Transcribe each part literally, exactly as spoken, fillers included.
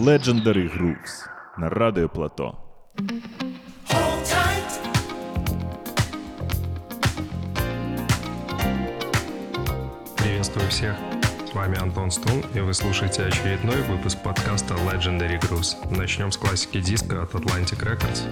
Legendary Groups на Радио Плато. Приветствую всех. С вами Антон Стун, и вы слушаете очередной выпуск подкаста Legendary Grooves. Начнем с классики диска от Atlantic Records.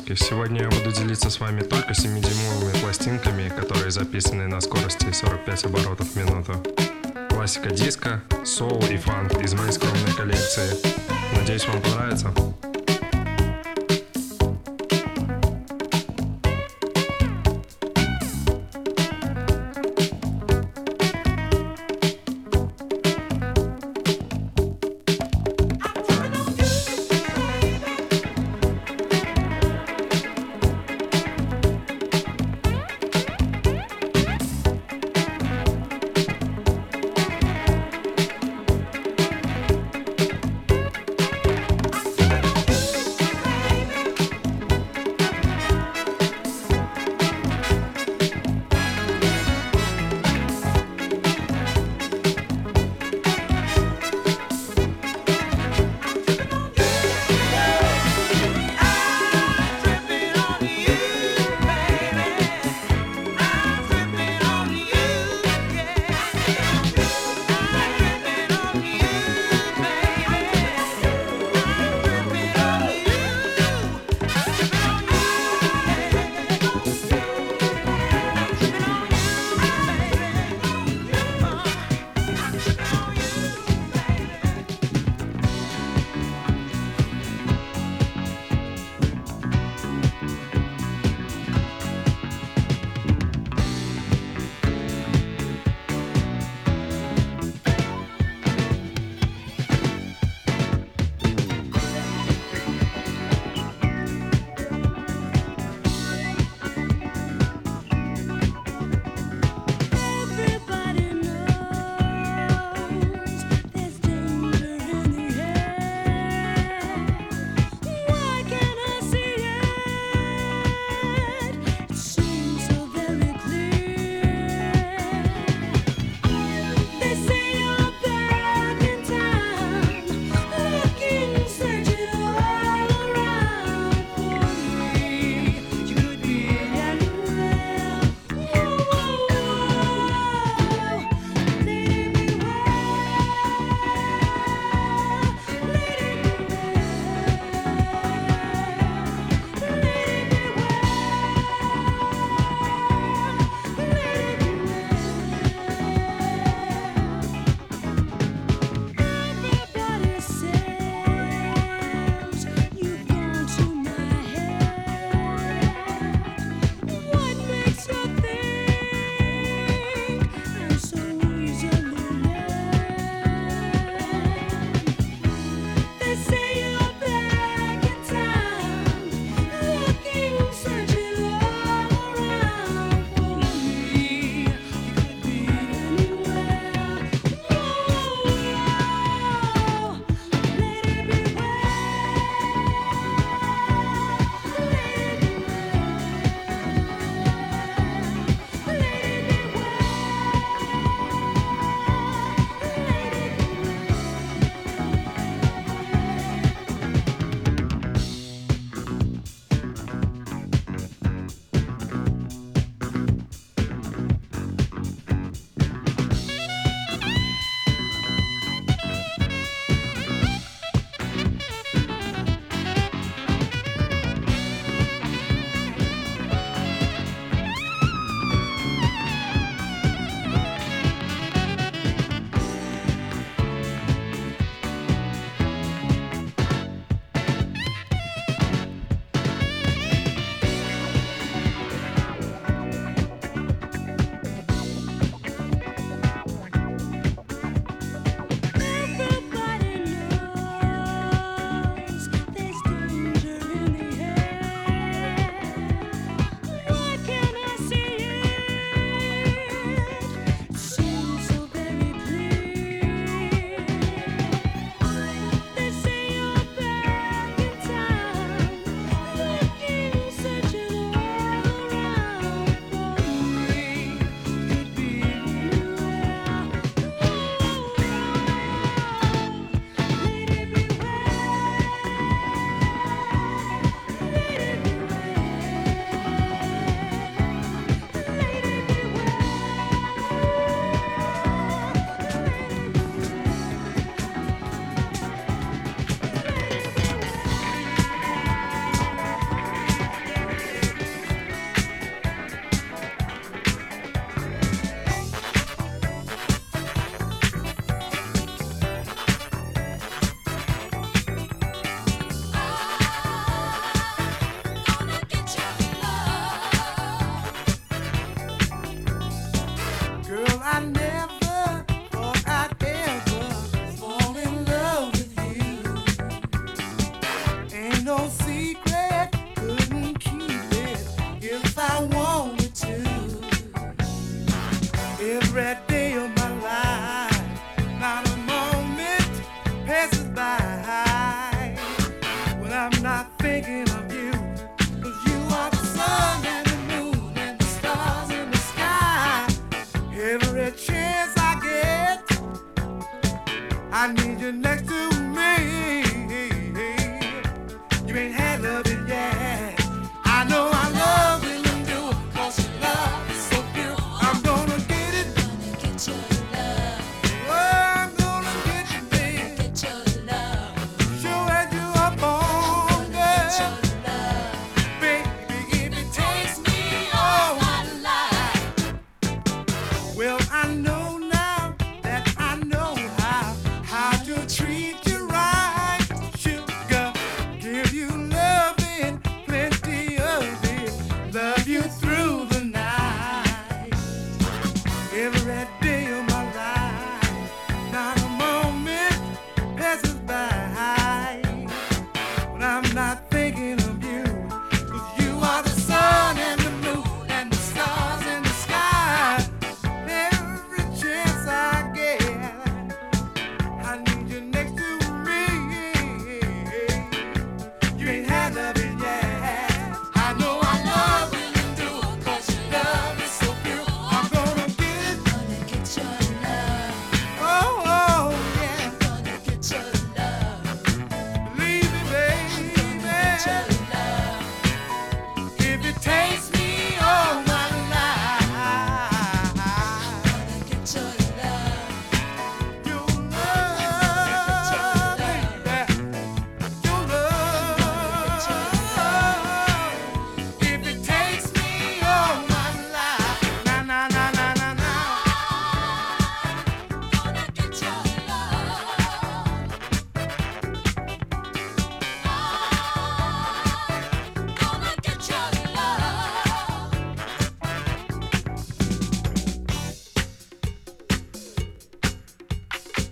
выпуске. Сегодня я буду делиться с вами только семидюймовыми пластинками, которые записаны на скорости сорок пять оборотов в минуту. Классика диско, соул и фанк из моей скромной коллекции. Надеюсь, вам понравится.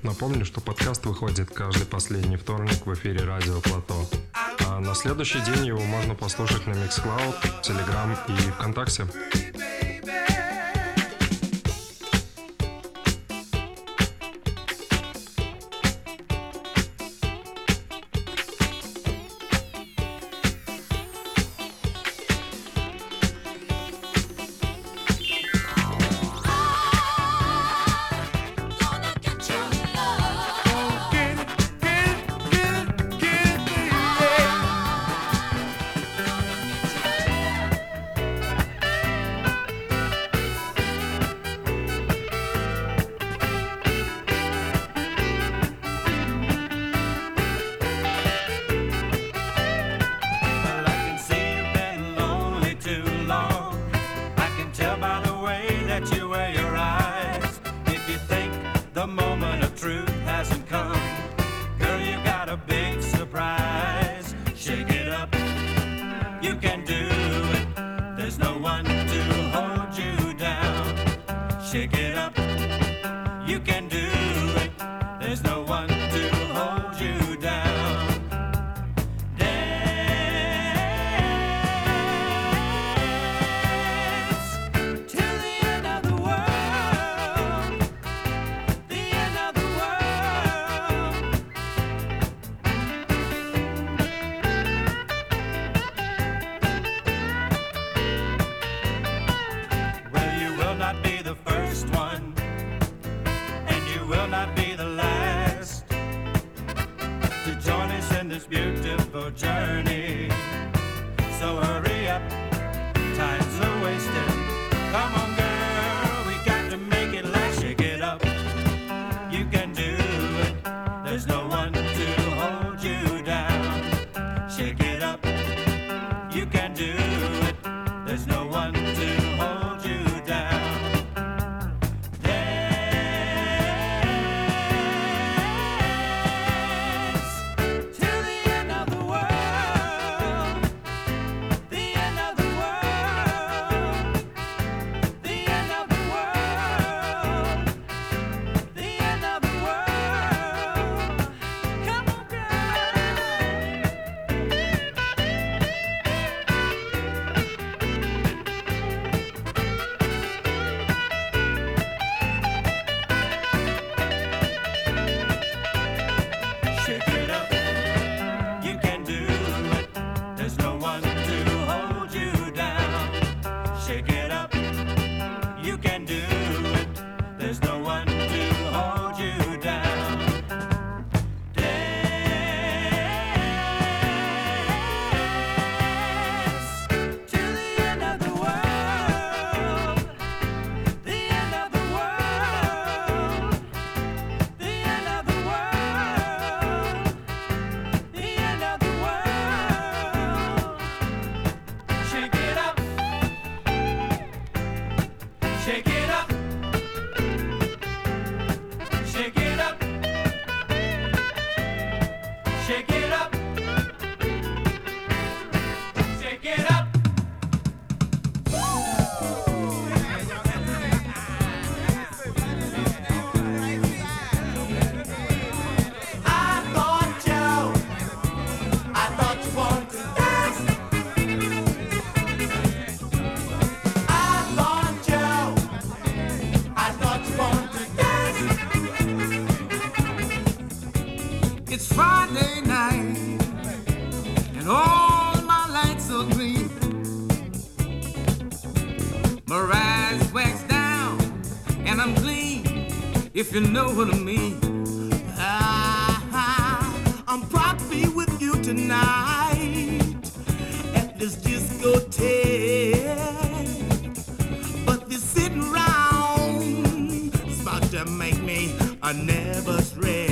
Напомню, что подкаст выходит каждый последний вторник в эфире Радио Плато. А на следующий день его можно послушать на Микс Клауд, Телеграм и ВКонтакте. If you know what I mean, ah, I'm probably with you tonight at this discotheque. But this sitting around is about to make me a nervous wreck.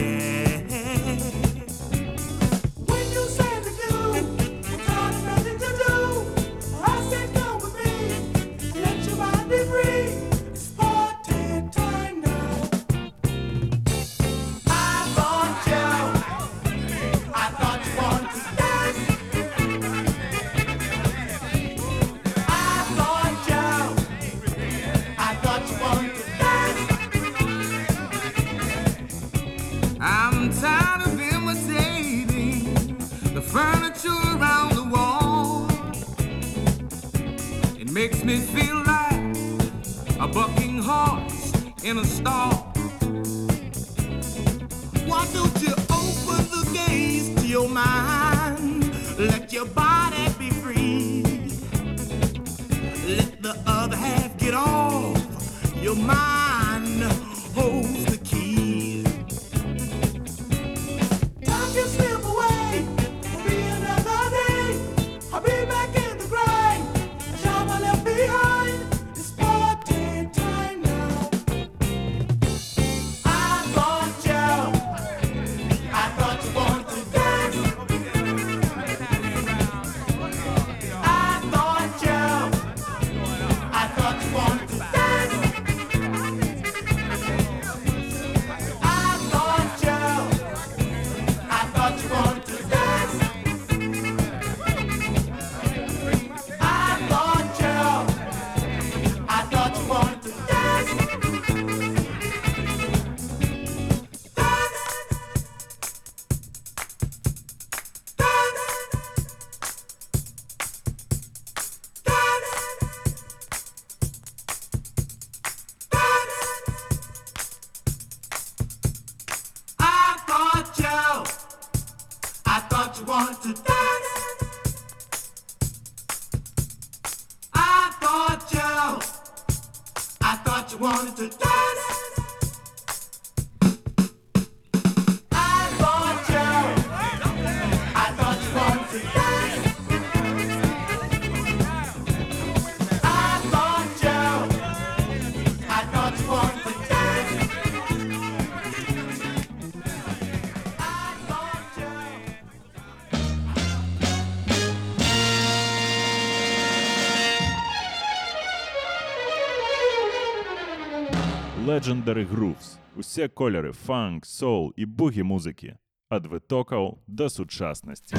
Legendary Groops – усе кольори фанк, соул і бугі-музики. Від витоків до сучасності.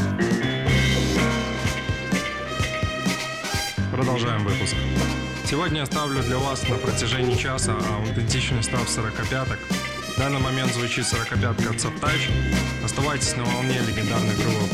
Продолжаем выпуск. Сегодня я ставлю для вас на протяжении часа аутентичный став сорокопяток. В данный момент звучит сорокопятка от Subtouch. Оставайтесь на волне легендарных групп.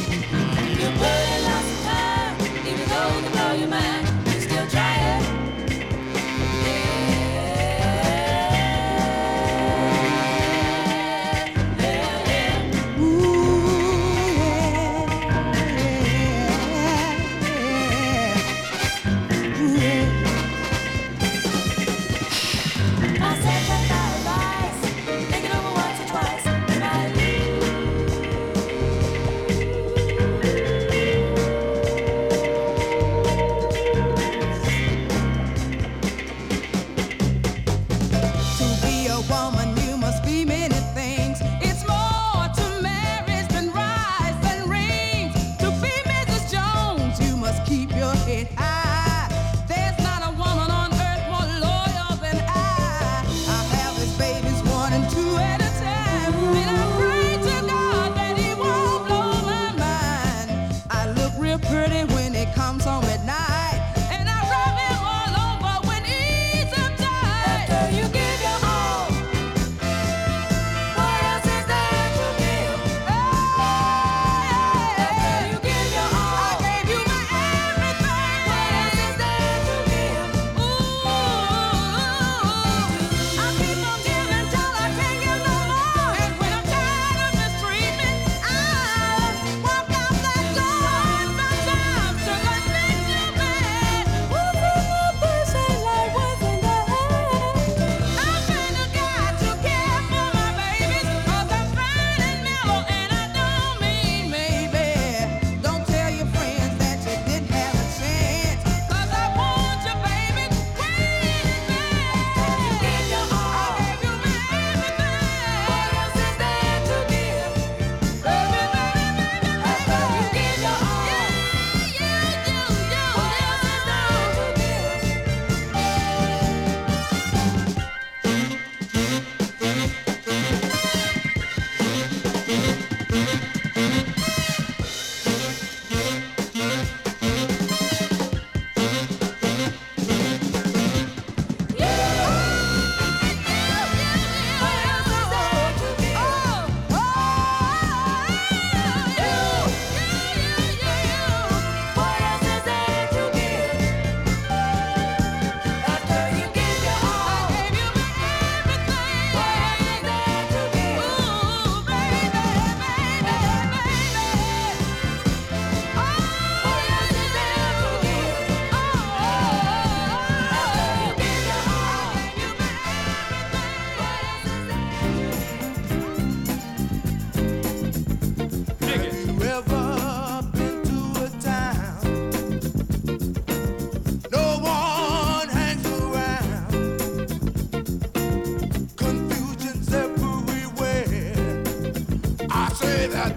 You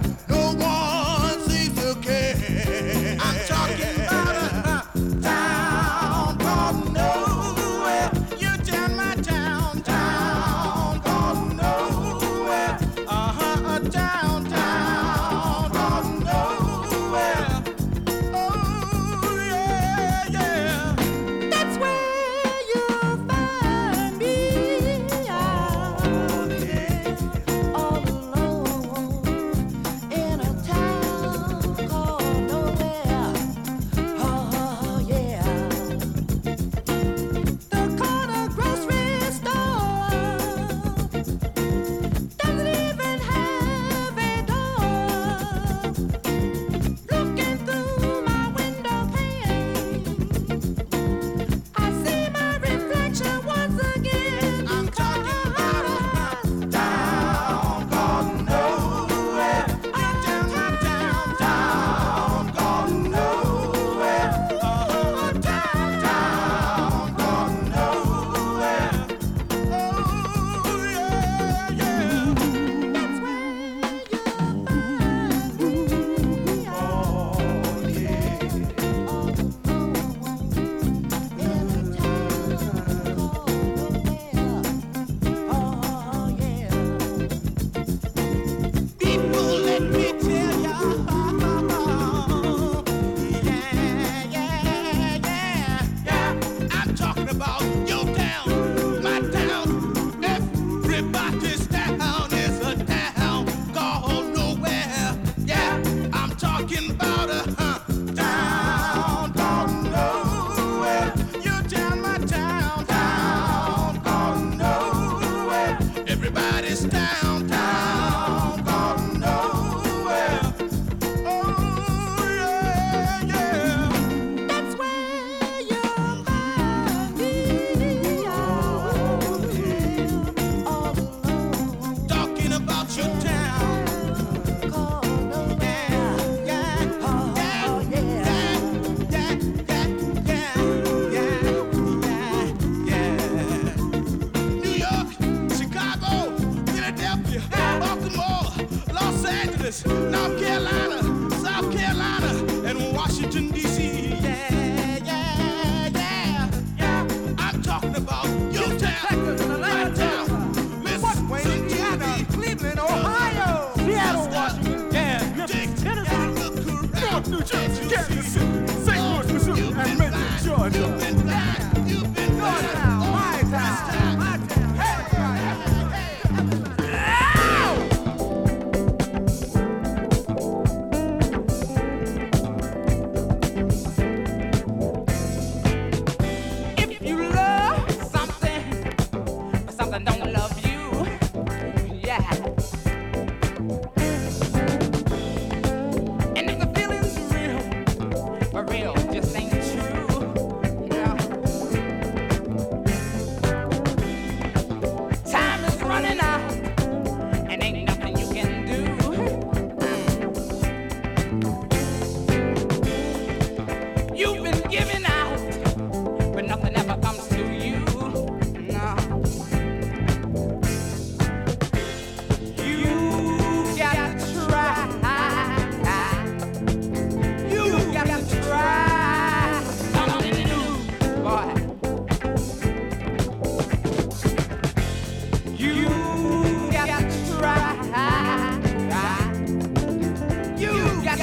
got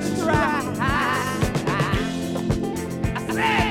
to try. I said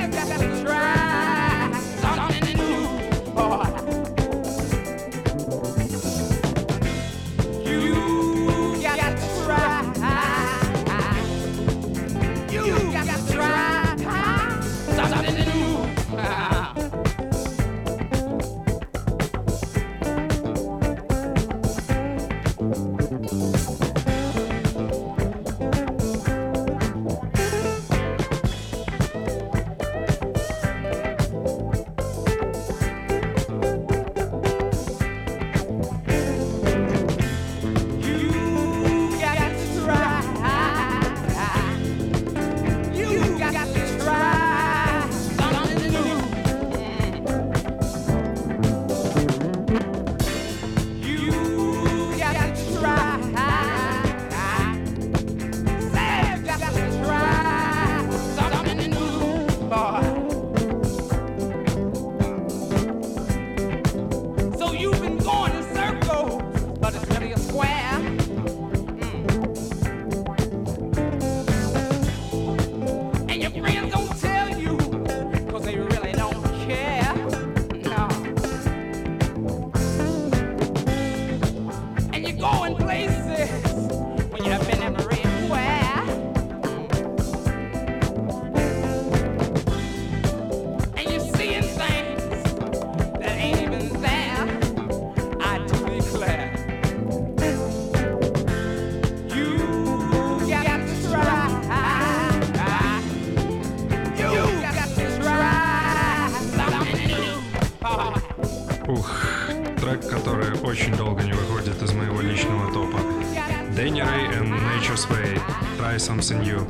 Sway, Try Something New.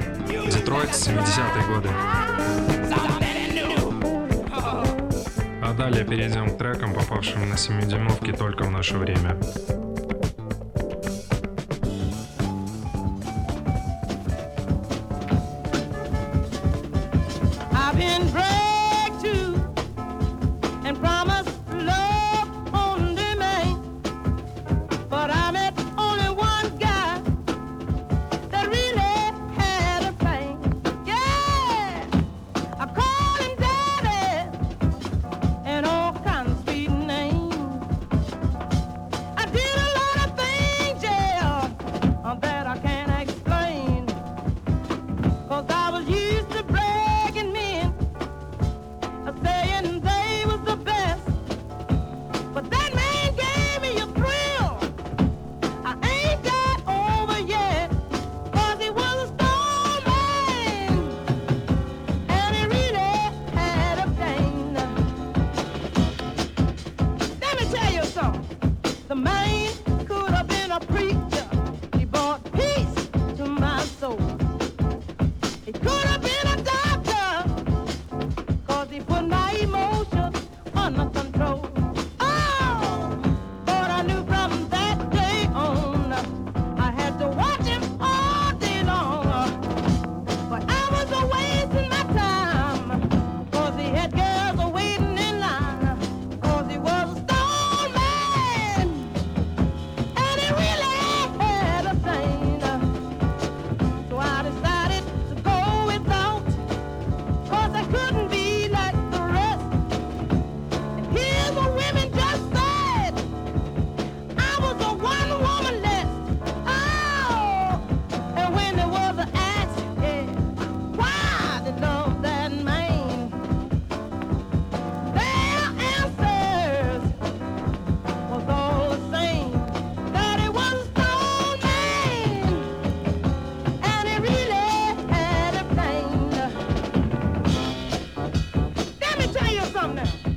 Детройт, семидесятые годы. А далее перейдем к трекам, попавшим на семидюймовки только в наше время.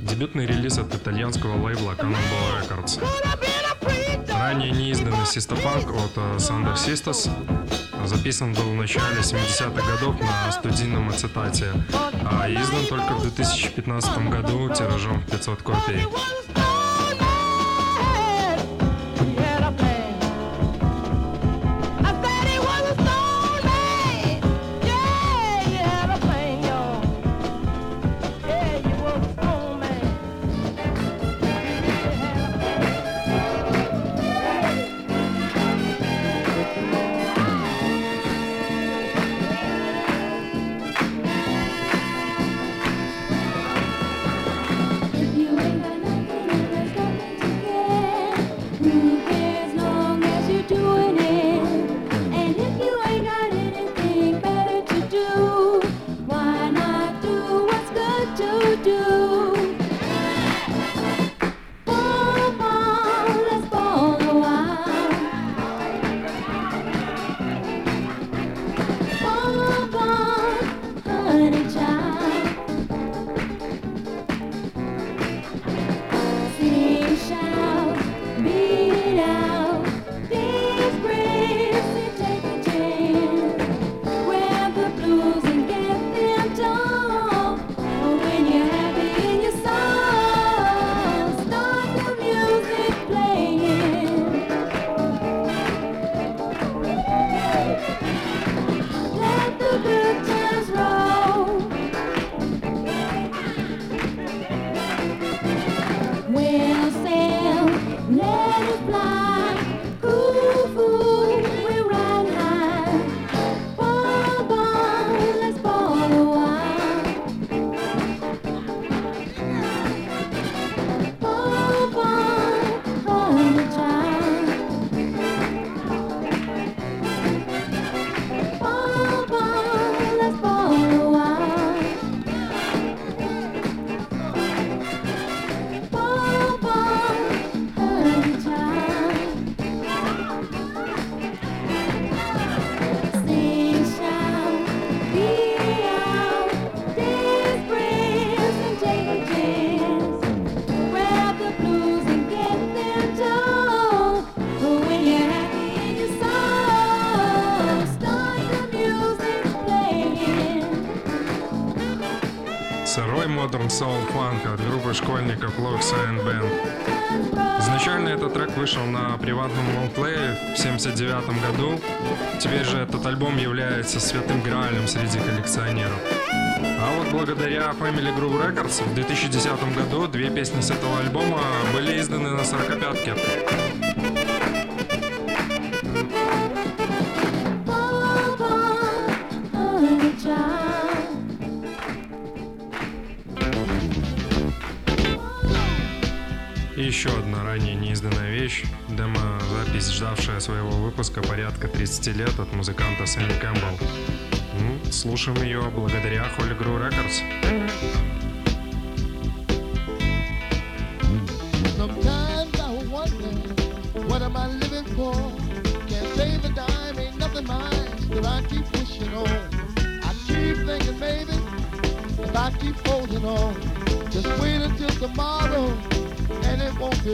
Дебютный релиз от итальянского лейбла Canamba Records. Ранее неизданный систопанк от Sander Sisters записан был в начале семидесятых годов на студийном ацетате, а издан только в две тысячи пятнадцатом году тиражом в пятьсот копий. сырой модерн соул-фанк от группы школьников Локса энд Бен. Изначально этот трек вышел на приватном лонгплее в семьдесят девятом году. Теперь же этот альбом является святым граалем среди коллекционеров. А вот благодаря Family Groove Records в две тысячи десятом году две песни с этого альбома были изданы на сорокопятке. Еще одна ранее неизданная вещь – демо-запись, ждавшая своего выпуска порядка тридцати лет от музыканта Сэмми Кэмпбелл. Ну, слушаем ее благодаря Holy Groove Records.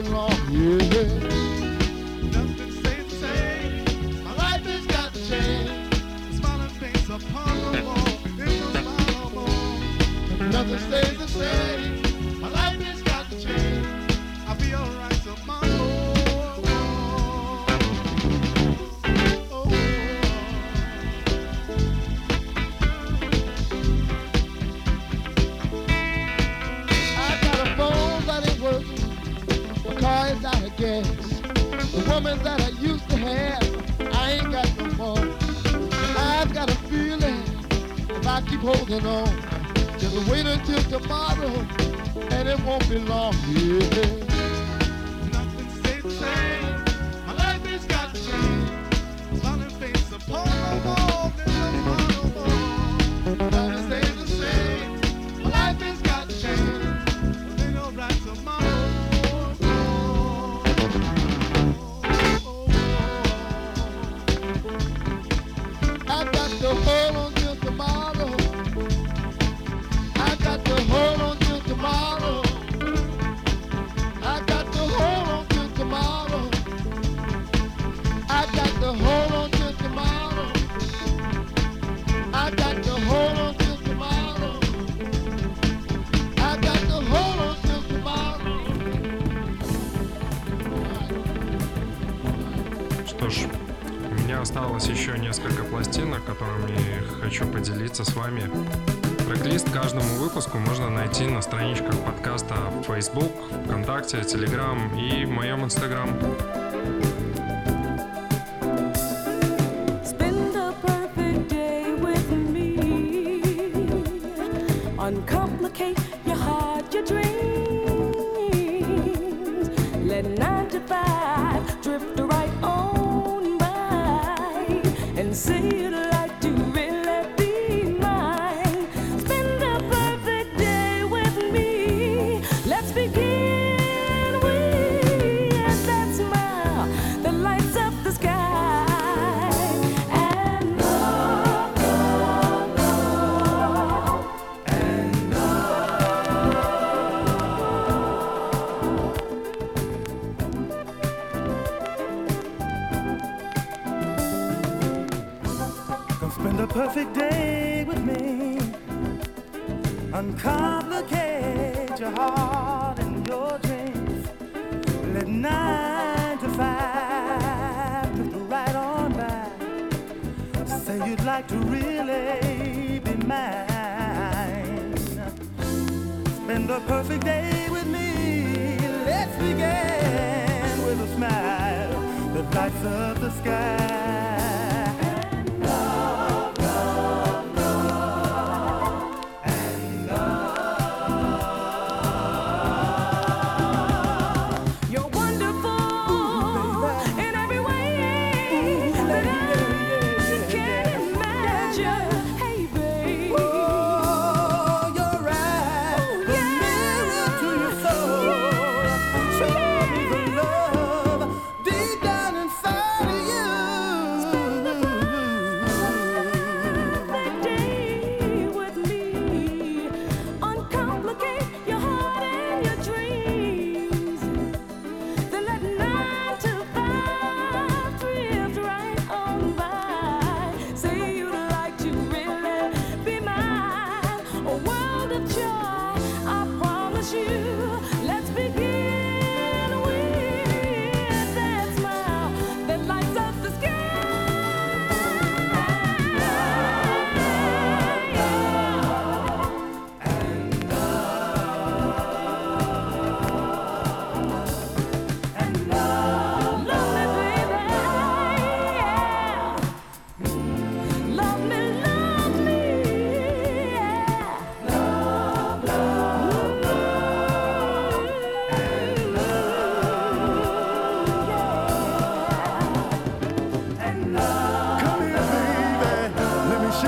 Long, yeah, yeah. Nothing stays the same. My life has got to change. The smiling face upon the wall. There's no smile no more. Nothing stays the same. My life has got to change. I'll be alright tomorrow. The woman that I used to have, I ain't got no more. I've got a feeling if I keep holding on, just wait until tomorrow, and it won't be long. Yeah. С вами. Трек-лист каждому выпуску можно найти на страничках подкаста в Facebook, ВКонтакте, Telegram и в моем Instagram. Say you'd like to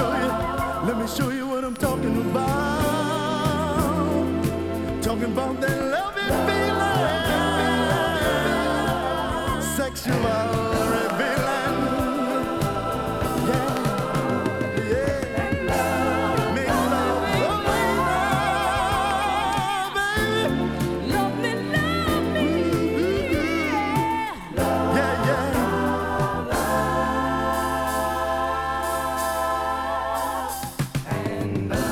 show you, let me show you what I'm talking about. Talking about that loving feeling, sexual revealing. Yeah, yeah. Love, me love, love me love, baby. Love me, love me, yeah. Love, yeah, yeah. Love and love and love.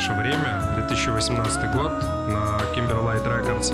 наше время, две тысячи восемнадцатый год, на Kimberlite Records.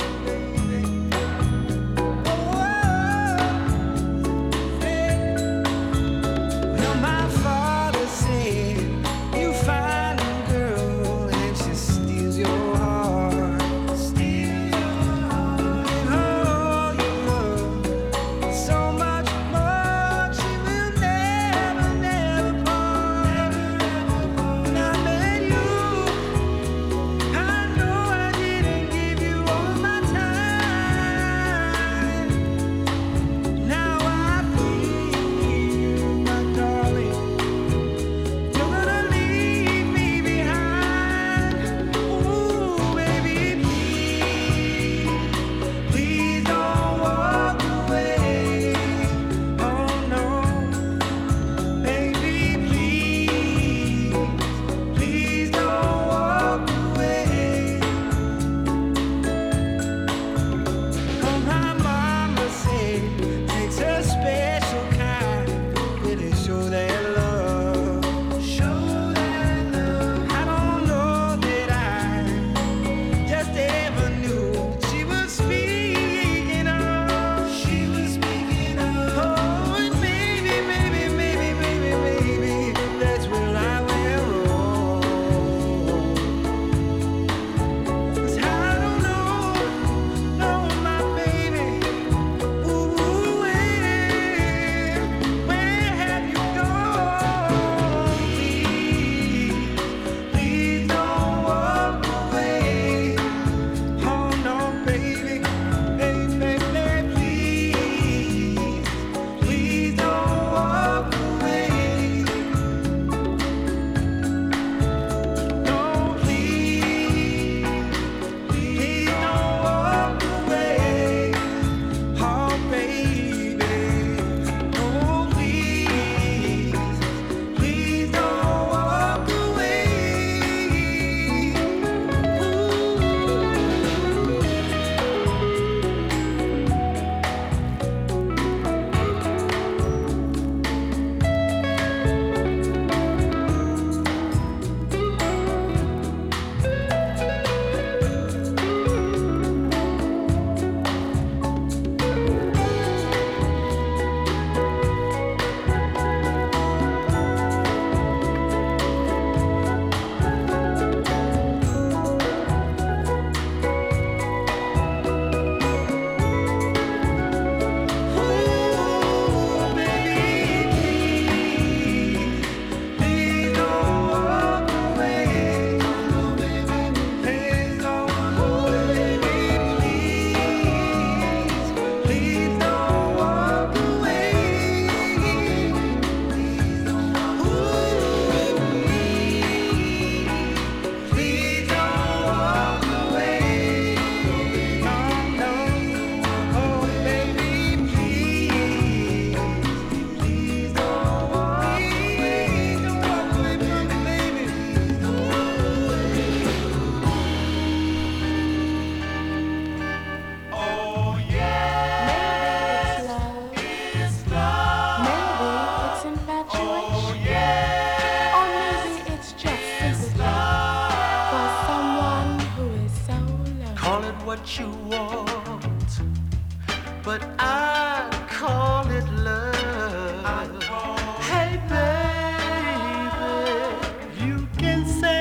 You can say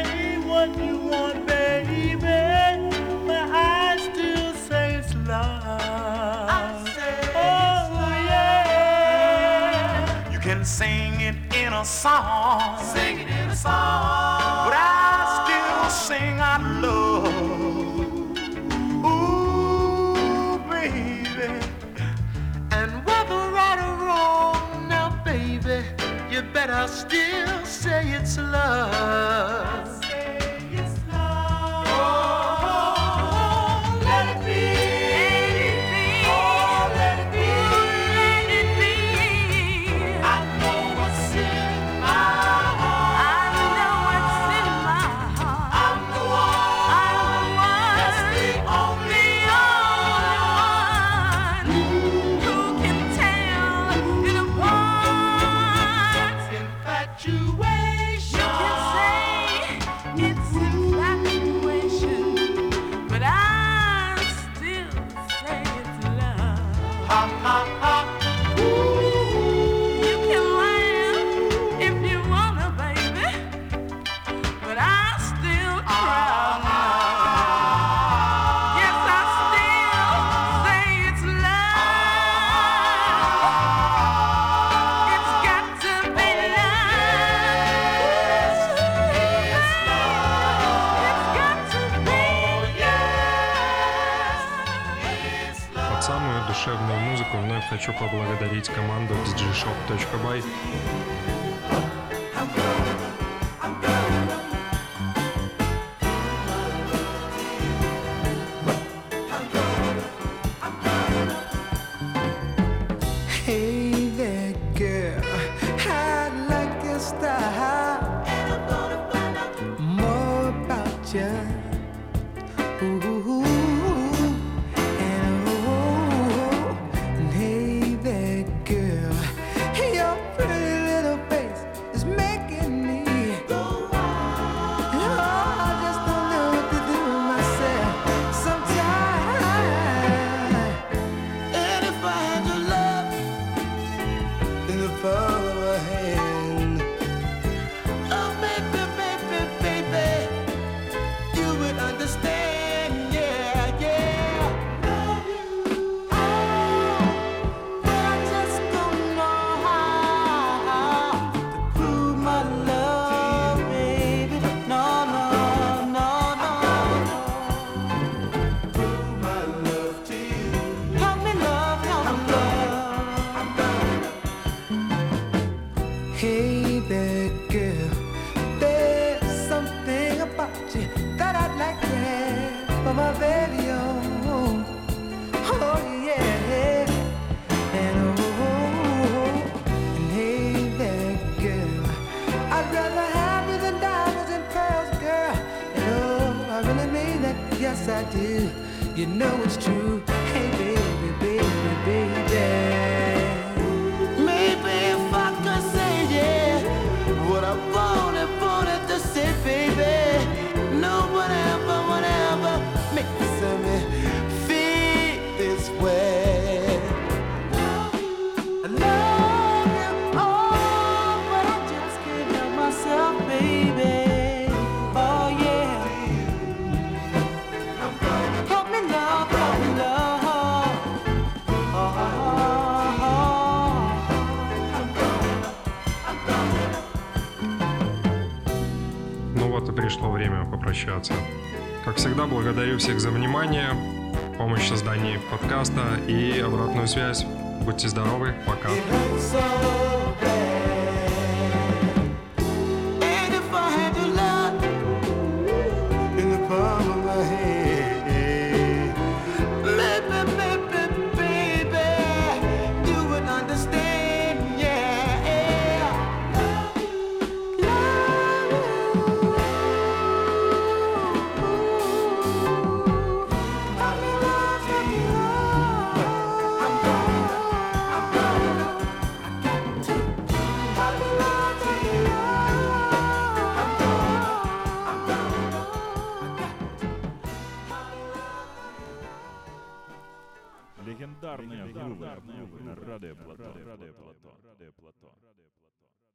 душевную музыку, вновь хочу поблагодарить команду с джи шоп точка бай. Как всегда, благодарю всех за внимание, помощь в создании подкаста и обратную связь. Будьте здоровы, пока. Радио Плато.